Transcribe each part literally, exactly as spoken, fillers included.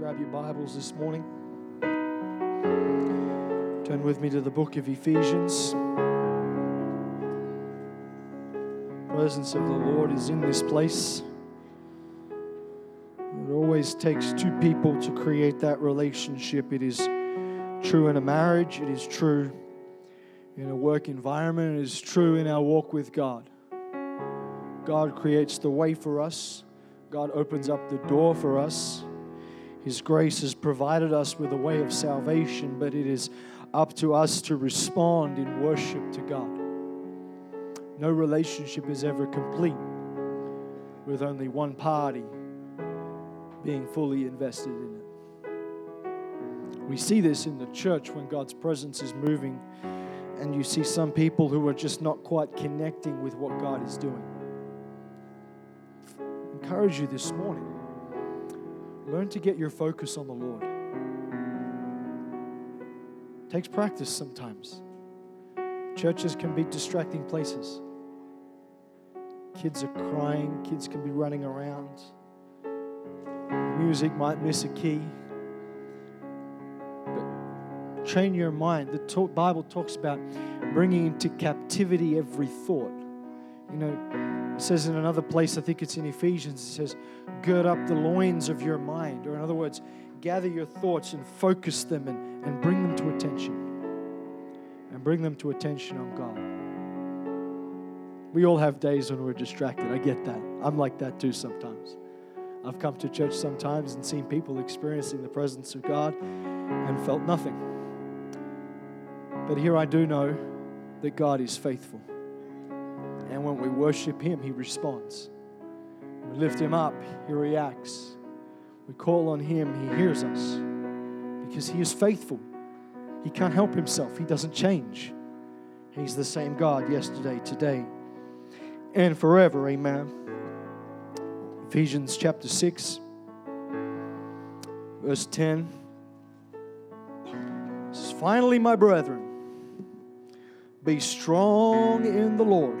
Grab your Bibles this morning. Turn with me to the book of Ephesians. The presence of the Lord is in this place. It always takes two people to create that relationship. It is true in a marriage. It is true in a work environment. It is true in our walk with God. God creates the way for us. God opens up the door for us. His grace has provided us with a way of salvation, but it is up to us to respond in worship to God. No relationship is ever complete with only one party being fully invested in it. We see this in the church when God's presence is moving, and you see some people who are just not quite connecting with what God is doing. I encourage you this morning. Learn to get your focus on the Lord. It takes practice sometimes. Churches can be distracting places. Kids are crying. Kids can be running around. Music might miss a key. But train your mind. The Bible talks about bringing into captivity every thought. You know, it says in another place, I think it's in Ephesians, it says, gird up the loins of your mind. Or in other words, gather your thoughts and focus them and, and bring them to attention. And bring them to attention on God. We all have days when we're distracted. I get that. I'm like that too sometimes. I've come to church sometimes and seen people experiencing the presence of God and felt nothing. But here I do know that God is faithful. And when we worship Him, He responds. We lift Him up, He reacts. We call on Him, He hears us. Because He is faithful. He can't help Himself. He doesn't change. He's the same God yesterday, today, and forever. Amen. Ephesians chapter six, verse ten. It says, finally, my brethren, be strong in the Lord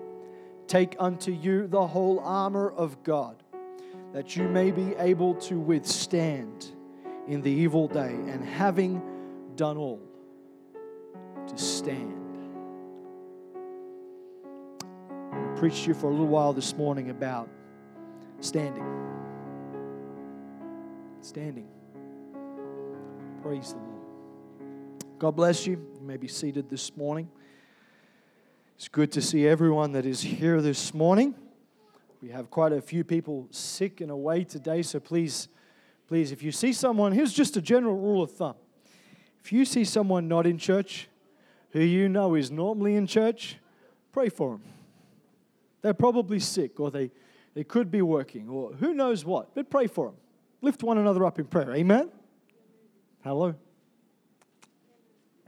take unto you the whole armor of God, that you may be able to withstand in the evil day, and having done all, to stand. I preached to you for a little while this morning about standing. Standing. Praise the Lord. God bless you. You may be seated this morning. It's good to see everyone that is here this morning. We have quite a few people sick and away today, so please, please, if you see someone, here's just a general rule of thumb. If you see someone not in church, who you know is normally in church, pray for them. They're probably sick, or they, they could be working, or who knows what, but pray for them. Lift one another up in prayer. Amen? Hello?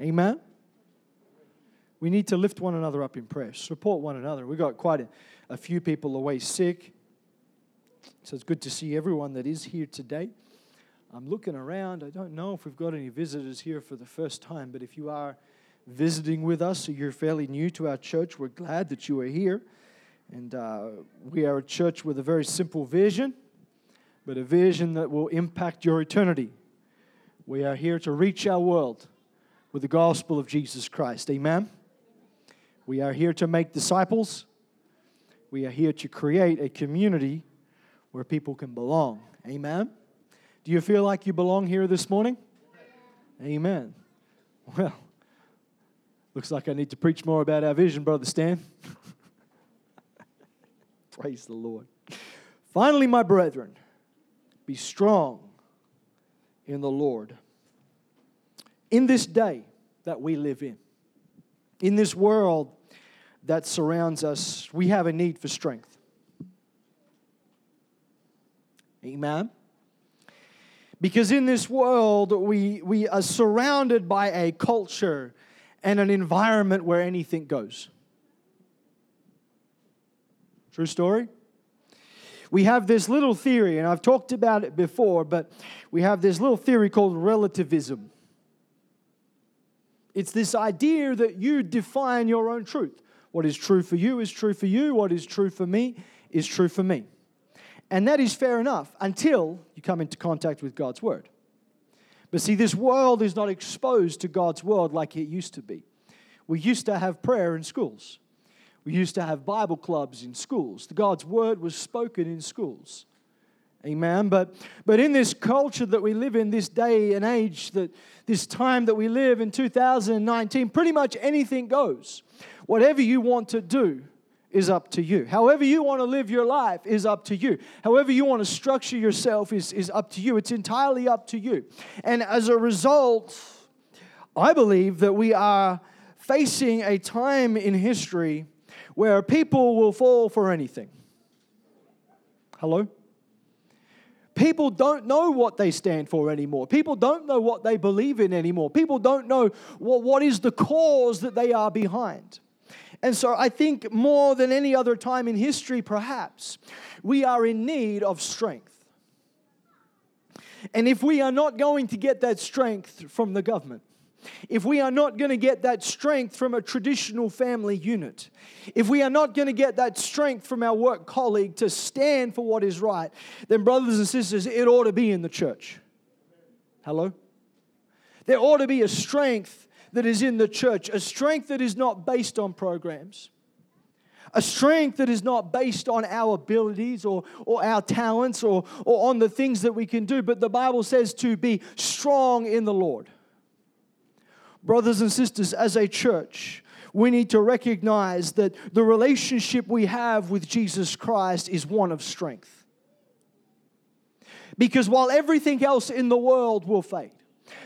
Amen? We need to lift one another up in prayer, support one another. We've got quite a, a few people away sick, so it's good to see everyone that is here today. I'm looking around. I don't know if we've got any visitors here for the first time, but if you are visiting with us or you're fairly new to our church, we're glad that you are here. And uh, we are a church with a very simple vision, but a vision that will impact your eternity. We are here to reach our world with the gospel of Jesus Christ. Amen? We are here to make disciples. We are here to create a community where people can belong. Amen? Do you feel like you belong here this morning? Amen. Well, looks like I need to preach more about our vision, Brother Stan. Praise the Lord. Finally, my brethren, be strong in the Lord. In this day that we live in, in this world that surrounds us, we have a need for strength. Amen. Because in this world, we, we are surrounded by a culture and an environment where anything goes. True story. We have this little theory, and I've talked about it before, but we have this little theory called relativism. It's this idea that you define your own truth. What is true for you is true for you. What is true for me is true for me. And that is fair enough until you come into contact with God's Word. But see, this world is not exposed to God's Word like it used to be. We used to have prayer in schools. We used to have Bible clubs in schools. God's Word was spoken in schools. Amen. But but in this culture that we live in, this day and age, that this time that we live in two thousand nineteen, pretty much anything goes. Whatever you want to do is up to you. However you want to live your life is up to you. However you want to structure yourself is, is up to you. It's entirely up to you. And as a result, I believe that we are facing a time in history where people will fall for anything. Hello? People don't know what they stand for anymore. People don't know what they believe in anymore. People don't know what, what is the cause that they are behind. And so I think more than any other time in history, perhaps, we are in need of strength. And if we are not going to get that strength from the government, if we are not going to get that strength from a traditional family unit, if we are not going to get that strength from our work colleague to stand for what is right, then brothers and sisters, it ought to be in the church. Hello? There ought to be a strength that is in the church, a strength that is not based on programs, a strength that is not based on our abilities or, or our talents or, or on the things that we can do. But the Bible says to be strong in the Lord. Brothers and sisters, as a church, we need to recognize that the relationship we have with Jesus Christ is one of strength. Because while everything else in the world will fade,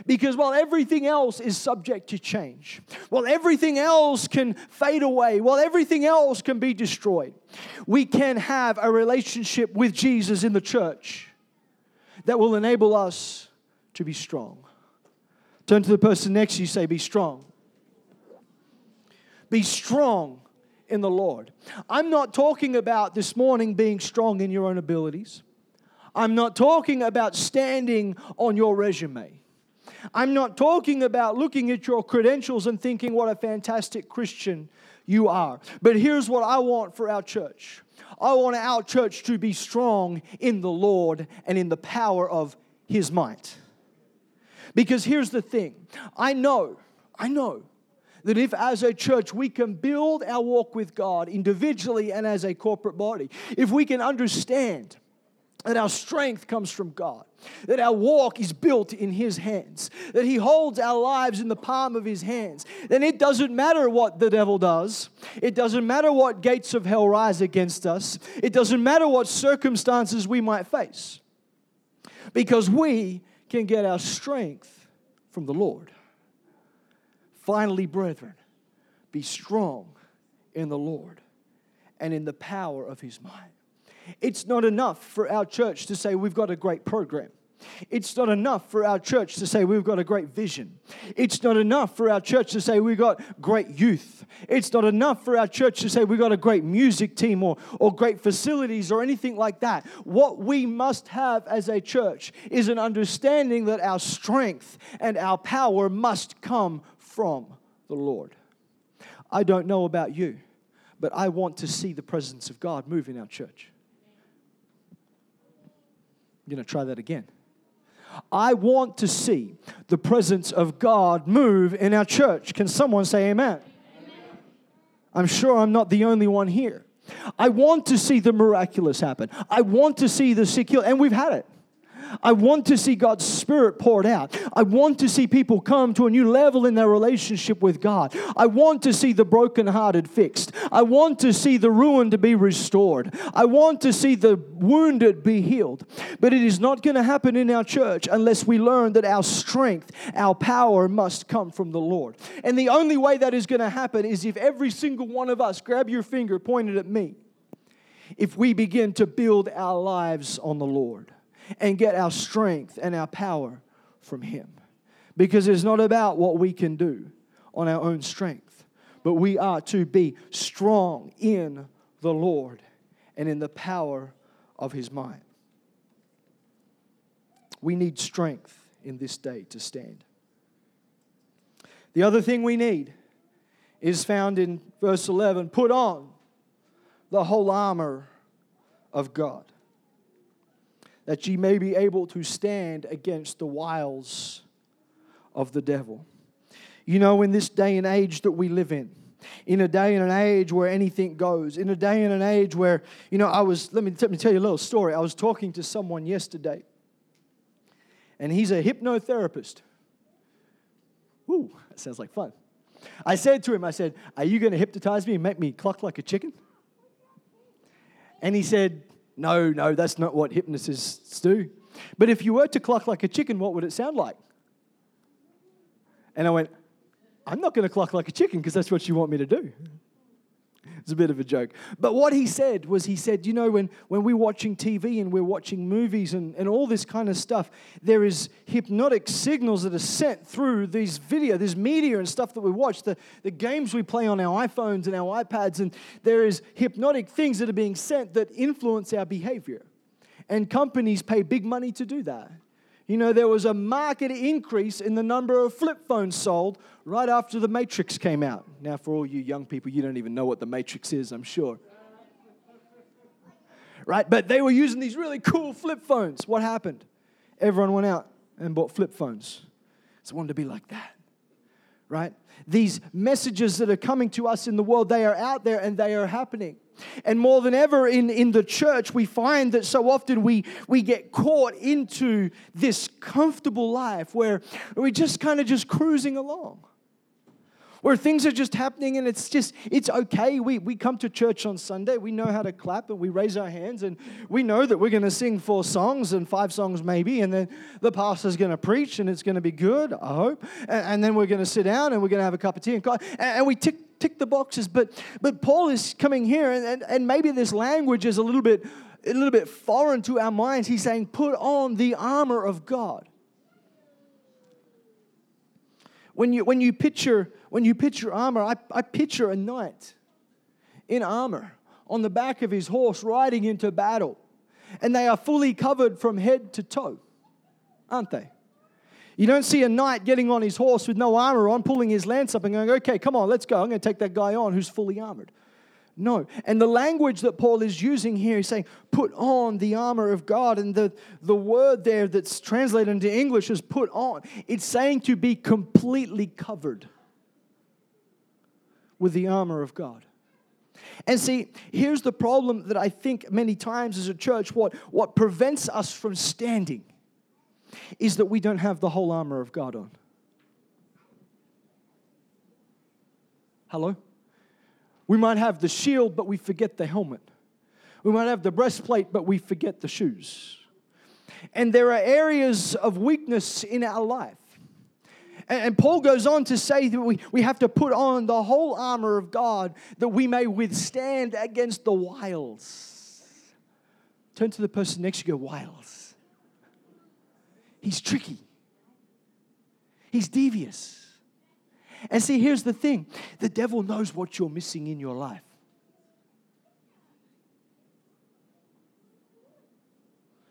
because while everything else is subject to change, while everything else can fade away, while everything else can be destroyed, we can have a relationship with Jesus in the church that will enable us to be strong. Turn to the person next to you, say, be strong. Be strong in the Lord. I'm not talking about this morning being strong in your own abilities. I'm not talking about standing on your resume. I'm not talking about looking at your credentials and thinking what a fantastic Christian you are. But here's what I want for our church. I want our church to be strong in the Lord and in the power of His might. Because here's the thing, I know, I know that if as a church we can build our walk with God individually and as a corporate body, if we can understand that our strength comes from God, that our walk is built in His hands, that He holds our lives in the palm of His hands, then it doesn't matter what the devil does. It doesn't matter what gates of hell rise against us. It doesn't matter what circumstances we might face. Because we can get our strength from the Lord. Finally, brethren, be strong in the Lord and in the power of His might. It's not enough for our church to say we've got a great program. It's not enough for our church to say we've got a great vision. It's not enough for our church to say we've got great youth. It's not enough for our church to say we've got a great music team or, or great facilities or anything like that. What we must have as a church is an understanding that our strength and our power must come from the Lord. I don't know about you, but I want to see the presence of God move in our church. I'm going to try that again. I want to see the presence of God move in our church. Can someone say amen? Amen? I'm sure I'm not the only one here. I want to see the miraculous happen. I want to see the sick healed, and we've had it. I want to see God's Spirit poured out. I want to see people come to a new level in their relationship with God. I want to see the brokenhearted fixed. I want to see the ruined be restored. I want to see the wounded be healed. But it is not going to happen in our church unless we learn that our strength, our power must come from the Lord. And the only way that is going to happen is if every single one of us, grab your finger pointed at me, if we begin to build our lives on the Lord. and get our strength and our power from Him. Because it's not about what we can do on our own strength, but we are to be strong in the Lord and in the power of His might. We need strength in this day to stand. The other thing we need is found in verse eleven. Put on the whole armor of God, that ye may be able to stand against the wiles of the devil. You know, in this day and age that we live in, in a day and an age where anything goes, in a day and an age where, you know, I was, let me, let me tell you a little story. I was talking to someone yesterday, and he's a hypnotherapist. Woo, that sounds like fun. I said to him, I said, are you going to hypnotize me and make me cluck like a chicken? And he said, no, no, that's not what hypnotists do. But if you were to cluck like a chicken, what would it sound like? And I went, I'm not going to cluck like a chicken because that's what you want me to do. It's a bit of a joke. But what he said was, he said, you know, when, when we're watching T V and we're watching movies and, and all this kind of stuff, there is hypnotic signals that are sent through these video, this media and stuff that we watch, the, the games we play on our iPhones and our iPads, and there is hypnotic things that are being sent that influence our behavior. And companies pay big money to do that. You know, there was a marked increase in the number of flip phones sold right after The Matrix came out. Now, for all you young people, you don't even know what The Matrix is, I'm sure. Right? But they were using these really cool flip phones. What happened? Everyone went out and bought flip phones. So I wanted to be like that. Right? These messages that are coming to us in the world, they are out there and they are happening. And more than ever in, in the church, we find that so often we, we get caught into this comfortable life where we're just kind of just cruising along, where things are just happening and it's just, it's okay. We, we come to church on Sunday. We know how to clap and we raise our hands and we know that we're going to sing four songs and five songs maybe, and then the pastor's going to preach and it's going to be good, I hope. And, and then we're going to sit down and we're going to have a cup of tea and, and, and we tick tick the boxes, but but Paul is coming here, and, and, and maybe this language is a little bit a little bit foreign to our minds. He's saying, put on the armor of God. When you when you picture when you picture armor, I, I picture a knight in armor on the back of his horse riding into battle, and they are fully covered from head to toe, aren't they? You don't see a knight getting on his horse with no armor on, pulling his lance up and going, okay, come on, let's go. I'm going to take that guy on who's fully armored. No. And the language that Paul is using here is saying, put on the armor of God. And the, the word there that's translated into English is put on. It's saying to be completely covered with the armor of God. And see, here's the problem that I think many times as a church, what, what prevents us from standing is that we don't have the whole armor of God on. Hello? We might have the shield, but we forget the helmet. We might have the breastplate, but we forget the shoes. And there are areas of weakness in our life. And Paul goes on to say that we, we have to put on the whole armor of God that we may withstand against the wiles. Turn to the person next to you and go, wiles. He's tricky. He's devious. And see, here's the thing. The devil knows what you're missing in your life.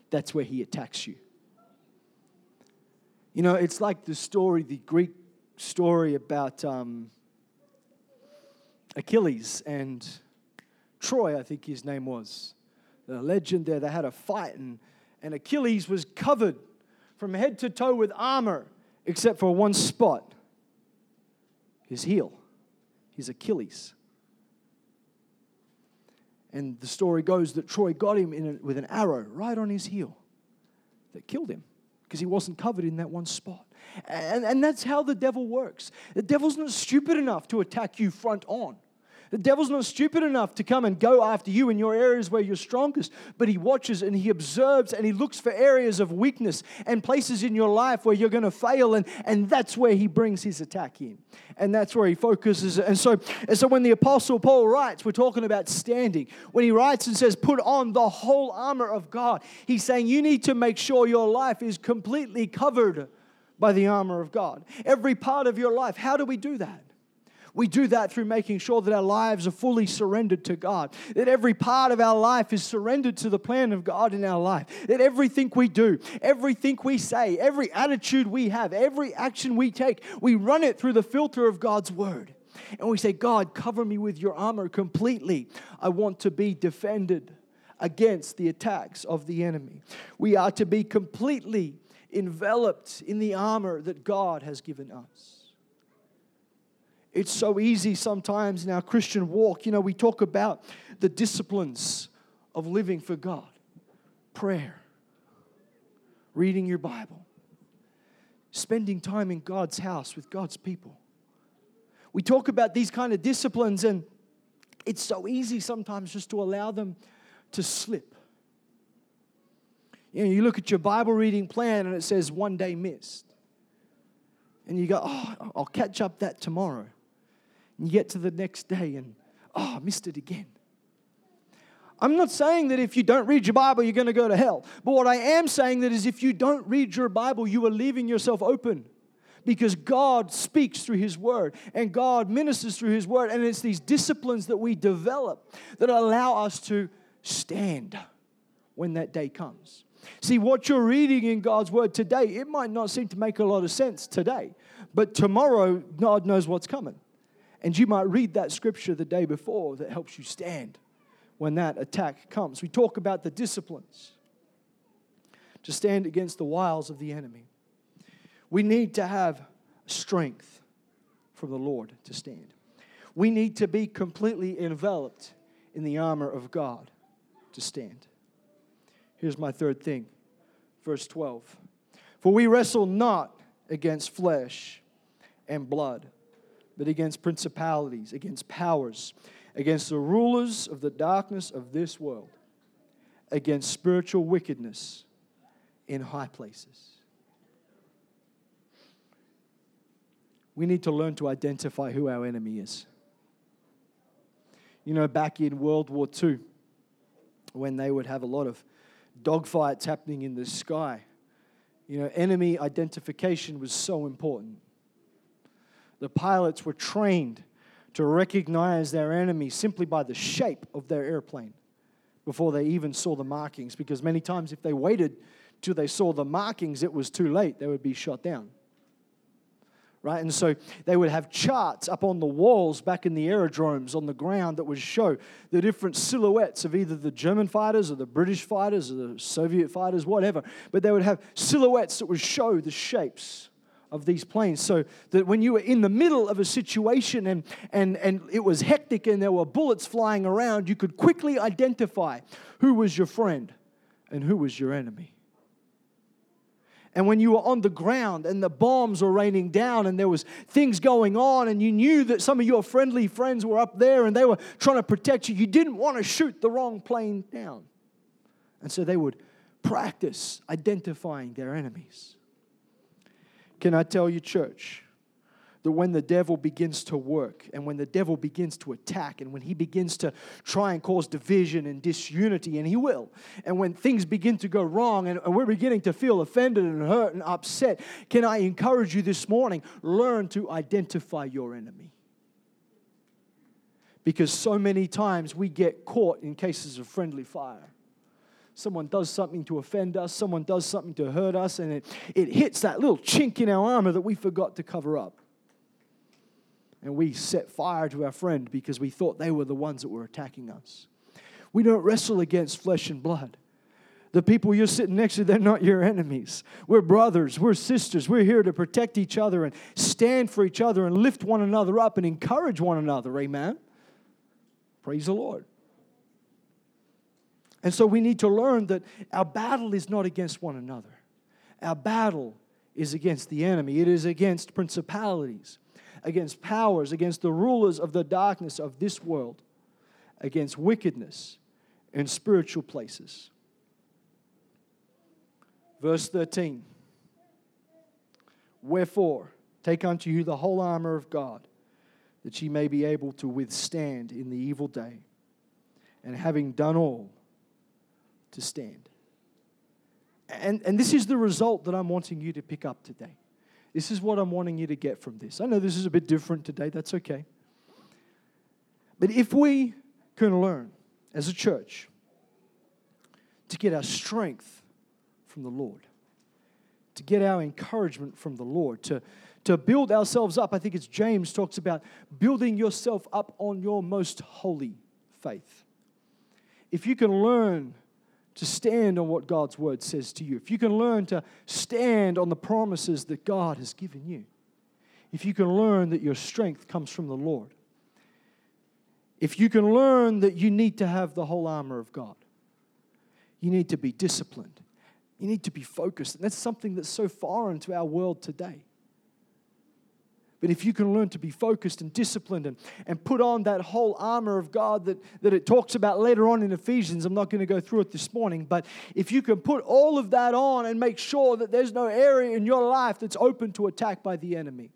That's where he attacks you. You know, it's like the story, the Greek story about um, Achilles and Troy, I think his name was. The legend there, they had a fight, and, and Achilles was covered from head to toe with armor, except for one spot. His heel. His Achilles. And the story goes that Troy got him in a, with an arrow right on his heel that killed him because he wasn't covered in that one spot. And, and that's how the devil works. The devil's not stupid enough to attack you front on. The devil's not stupid enough to come and go after you in your areas where you're strongest, but he watches and he observes and he looks for areas of weakness and places in your life where you're going to fail, and, and that's where he brings his attack in. And that's where he focuses. And so, and so when the Apostle Paul writes, we're talking about standing. When he writes and says, put on the whole armor of God, he's saying you need to make sure your life is completely covered by the armor of God. Every part of your life. How do we do that? We do that through making sure that our lives are fully surrendered to God, that every part of our life is surrendered to the plan of God in our life, that everything we do, everything we say, every attitude we have, every action we take, we run it through the filter of God's word. And we say, God, cover me with your armor completely. I want to be defended against the attacks of the enemy. We are to be completely enveloped in the armor that God has given us. It's so easy sometimes in our Christian walk. You know, we talk about the disciplines of living for God. Prayer, reading your Bible, spending time in God's house with God's people. We talk about these kind of disciplines, and it's so easy sometimes just to allow them to slip. You know, you look at your Bible reading plan and it says one day missed. And you go, oh, I'll catch up that tomorrow. And you get to the next day and, oh, I missed it again. I'm not saying that if you don't read your Bible, you're going to go to hell. But what I am saying that is if you don't read your Bible, you are leaving yourself open. Because God speaks through His Word and God ministers through His Word. And it's these disciplines that we develop that allow us to stand when that day comes. See, what you're reading in God's Word today, it might not seem to make a lot of sense today. But tomorrow, God knows what's coming. And you might read that scripture the day before that helps you stand when that attack comes. We talk about the disciplines to stand against the wiles of the enemy. We need to have strength from the Lord to stand. We need to be completely enveloped in the armor of God to stand. Here's my third thing, verse twelve. For we wrestle not against flesh and blood, but against principalities, against powers, against the rulers of the darkness of this world, against spiritual wickedness in high places. We need to learn to identify who our enemy is. You know, back in World War Two, when they would have a lot of dogfights happening in the sky. You know, enemy identification was so important. The pilots were trained to recognize their enemy simply by the shape of their airplane before they even saw the markings, because many times if they waited till they saw the markings, it was too late. They would be shot down. Right? And so they would have charts up on the walls back in the aerodromes on the ground that would show the different silhouettes of either the German fighters or the British fighters or the Soviet fighters, whatever. But they would have silhouettes that would show the shapes of these planes, so that when you were in the middle of a situation and, and, and it was hectic and there were bullets flying around, you could quickly identify who was your friend and who was your enemy. And when you were on the ground and the bombs were raining down and there was things going on and you knew that some of your friendly friends were up there and they were trying to protect you, you didn't want to shoot the wrong plane down. And so they would practice identifying their enemies. Can I tell you, church, that when the devil begins to work and when the devil begins to attack and when he begins to try and cause division and disunity, and he will, and when things begin to go wrong and we're beginning to feel offended and hurt and upset, can I encourage you this morning, learn to identify your enemy. Because so many times we get caught in cases of friendly fire. Someone does something to offend us, someone does something to hurt us, and it, it hits that little chink in our armor that we forgot to cover up. And we set fire to our friend because we thought they were the ones that were attacking us. We don't wrestle against flesh and blood. The people you're sitting next to, they're not your enemies. We're brothers. We're sisters. We're here to protect each other and stand for each other and lift one another up and encourage one another. Amen? Praise the Lord. And so we need to learn that our battle is not against one another. Our battle is against the enemy. It is against principalities, against powers, against the rulers of the darkness of this world, against wickedness in spiritual places. Verse thirteen. Wherefore, take unto you the whole armor of God, that ye may be able to withstand in the evil day, and having done all, to stand. And, and this is the result that I'm wanting you to pick up today. This is what I'm wanting you to get from this. I know this is a bit different today. That's okay. But if we can learn as a church to get our strength from the Lord, to get our encouragement from the Lord, to, to build ourselves up. I think it's James talks about building yourself up on your most holy faith. If you can learn to stand on what God's word says to you, if you can learn to stand on the promises that God has given you, if you can learn that your strength comes from the Lord, if you can learn that you need to have the whole armor of God, you need to be disciplined. You need to be focused. And that's something that's so foreign to our world today. But if you can learn to be focused and disciplined and, and put on that whole armor of God that, that it talks about later on in Ephesians, I'm not going to go through it this morning, but if you can put all of that on and make sure that there's no area in your life that's open to attack by the enemy.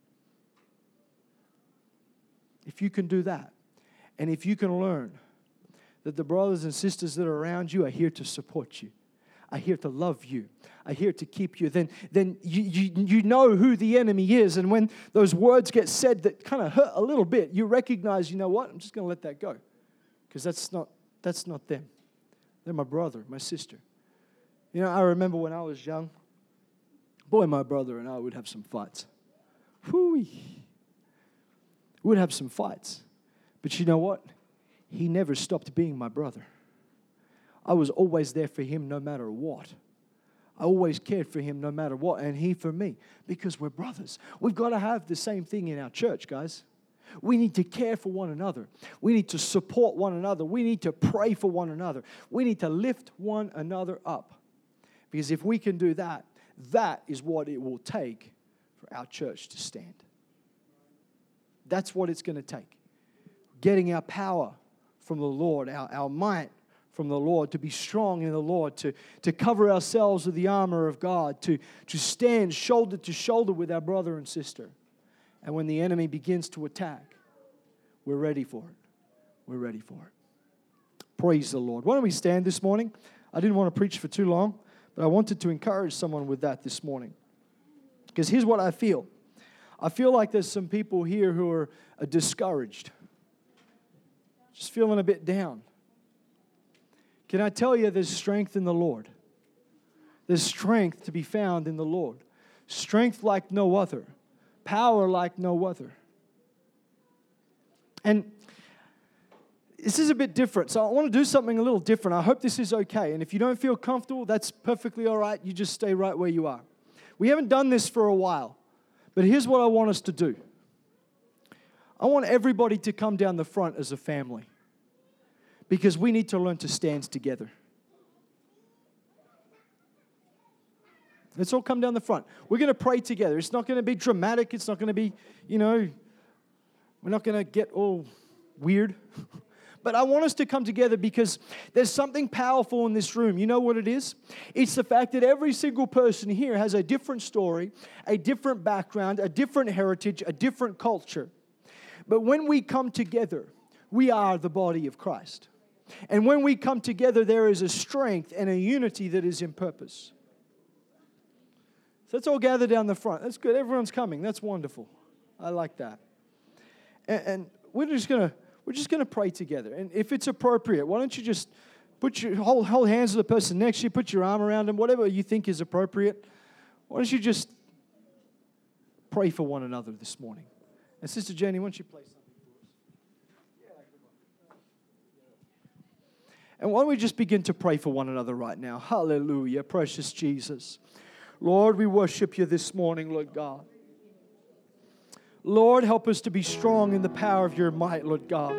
If you can do that, and if you can learn that the brothers and sisters that are around you are here to support you, are here to love you, are here to keep you, then then you, you, you know who the enemy is. And when those words get said that kind of hurt a little bit, you recognize, you know what, I'm just going to let that go because that's not, that's not them. They're my brother, my sister. You know, I remember when I was young, boy, my brother and I would have some fights. Whoo-wee. We would have some fights. But you know what? He never stopped being my brother. I was always there for him no matter what. I always cared for him no matter what, and he for me, because we're brothers. We've got to have the same thing in our church, guys. We need to care for one another. We need to support one another. We need to pray for one another. We need to lift one another up, because if we can do that, that is what it will take for our church to stand. That's what it's going to take. Getting our power from the Lord, our, our might, from the Lord, to be strong in the Lord, to, to cover ourselves with the armor of God, to, to stand shoulder to shoulder with our brother and sister. And when the enemy begins to attack, we're ready for it. We're ready for it. Praise the Lord. Why don't we stand this morning? I didn't want to preach for too long, but I wanted to encourage someone with that this morning. Because here's what I feel. I feel like there's some people here who are discouraged, just feeling a bit down. Can I tell you there's strength in the Lord? There's strength to be found in the Lord. Strength like no other. Power like no other. And this is a bit different. So I want to do something a little different. I hope this is okay. And if you don't feel comfortable, that's perfectly all right. You just stay right where you are. We haven't done this for a while. But here's what I want us to do. I want everybody to come down the front as a family, because we need to learn to stand together. Let's all come down the front. We're going to pray together. It's not going to be dramatic. It's not going to be, you know, we're not going to get all weird. But I want us to come together because there's something powerful in this room. You know what it is? It's the fact that every single person here has a different story, a different background, a different heritage, a different culture. But when we come together, we are the body of Christ. And when we come together, there is a strength and a unity that is in purpose. So let's all gather down the front. That's good. Everyone's coming. That's wonderful. I like that. And, and we're just gonna we're just gonna pray together. And if it's appropriate, why don't you just put your hold hold hands of the person next to you, put your arm around them, whatever you think is appropriate. Why don't you just pray for one another this morning? And Sister Jenny, why don't you play something? And why don't we just begin to pray for one another right now? Hallelujah, precious Jesus. Lord, we worship you this morning, Lord God. Lord, help us to be strong in the power of your might, Lord God.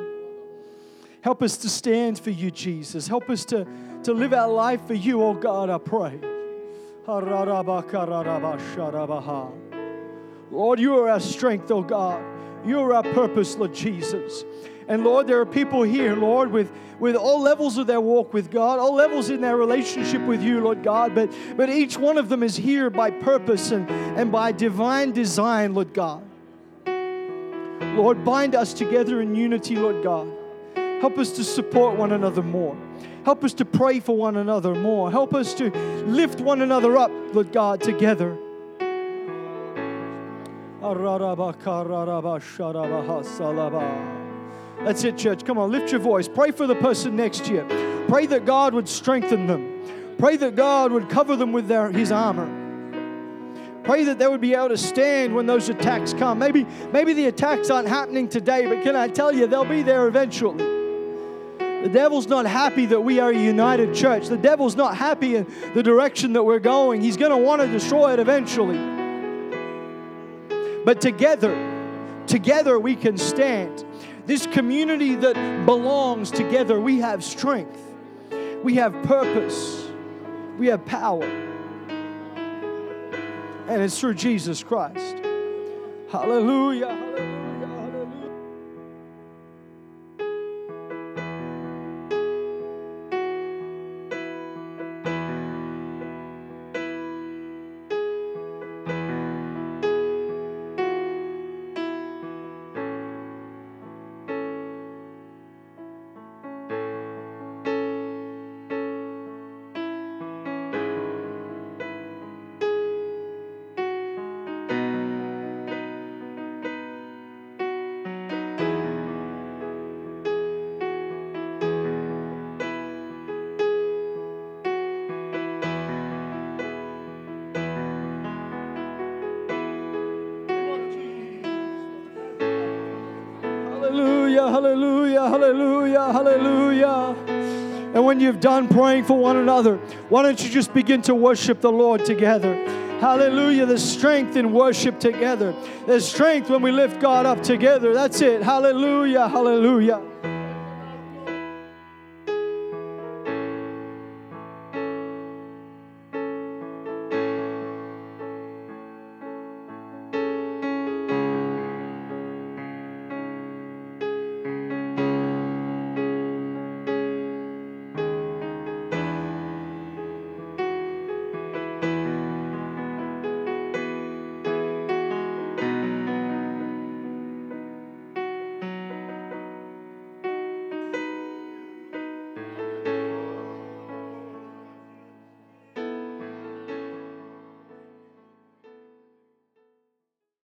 Help us to stand for you, Jesus. Help us to, to live our life for you, oh God, I pray. Lord, you are our strength, oh God. You're our purpose, Lord Jesus. And Lord, there are people here, Lord, with, with all levels of their walk with God, all levels in their relationship with you, Lord God, but, but each one of them is here by purpose and, and by divine design, Lord God. Lord, bind us together in unity, Lord God. Help us to support one another more. Help us to pray for one another more. Help us to lift one another up, Lord God, together. That's it, church. Come on, lift your voice. Pray for the person next to you. Pray that God would strengthen them. Pray that God would cover them with their, His armor. Pray that they would be able to stand when those attacks come. Maybe, maybe the attacks aren't happening today, but can I tell you, they'll be there eventually. The devil's not happy that we are a united church. The devil's not happy in the direction that we're going. He's going to want to destroy it eventually. But together, together we can stand. This community that belongs together, we have strength. We have purpose. We have power. And it's through Jesus Christ. Hallelujah, hallelujah, hallelujah, hallelujah, hallelujah. And when you've done praying for one another, why don't you just begin to worship the Lord together? Hallelujah. There's strength in worship together. There's strength when we lift God up together. That's it. Hallelujah, hallelujah.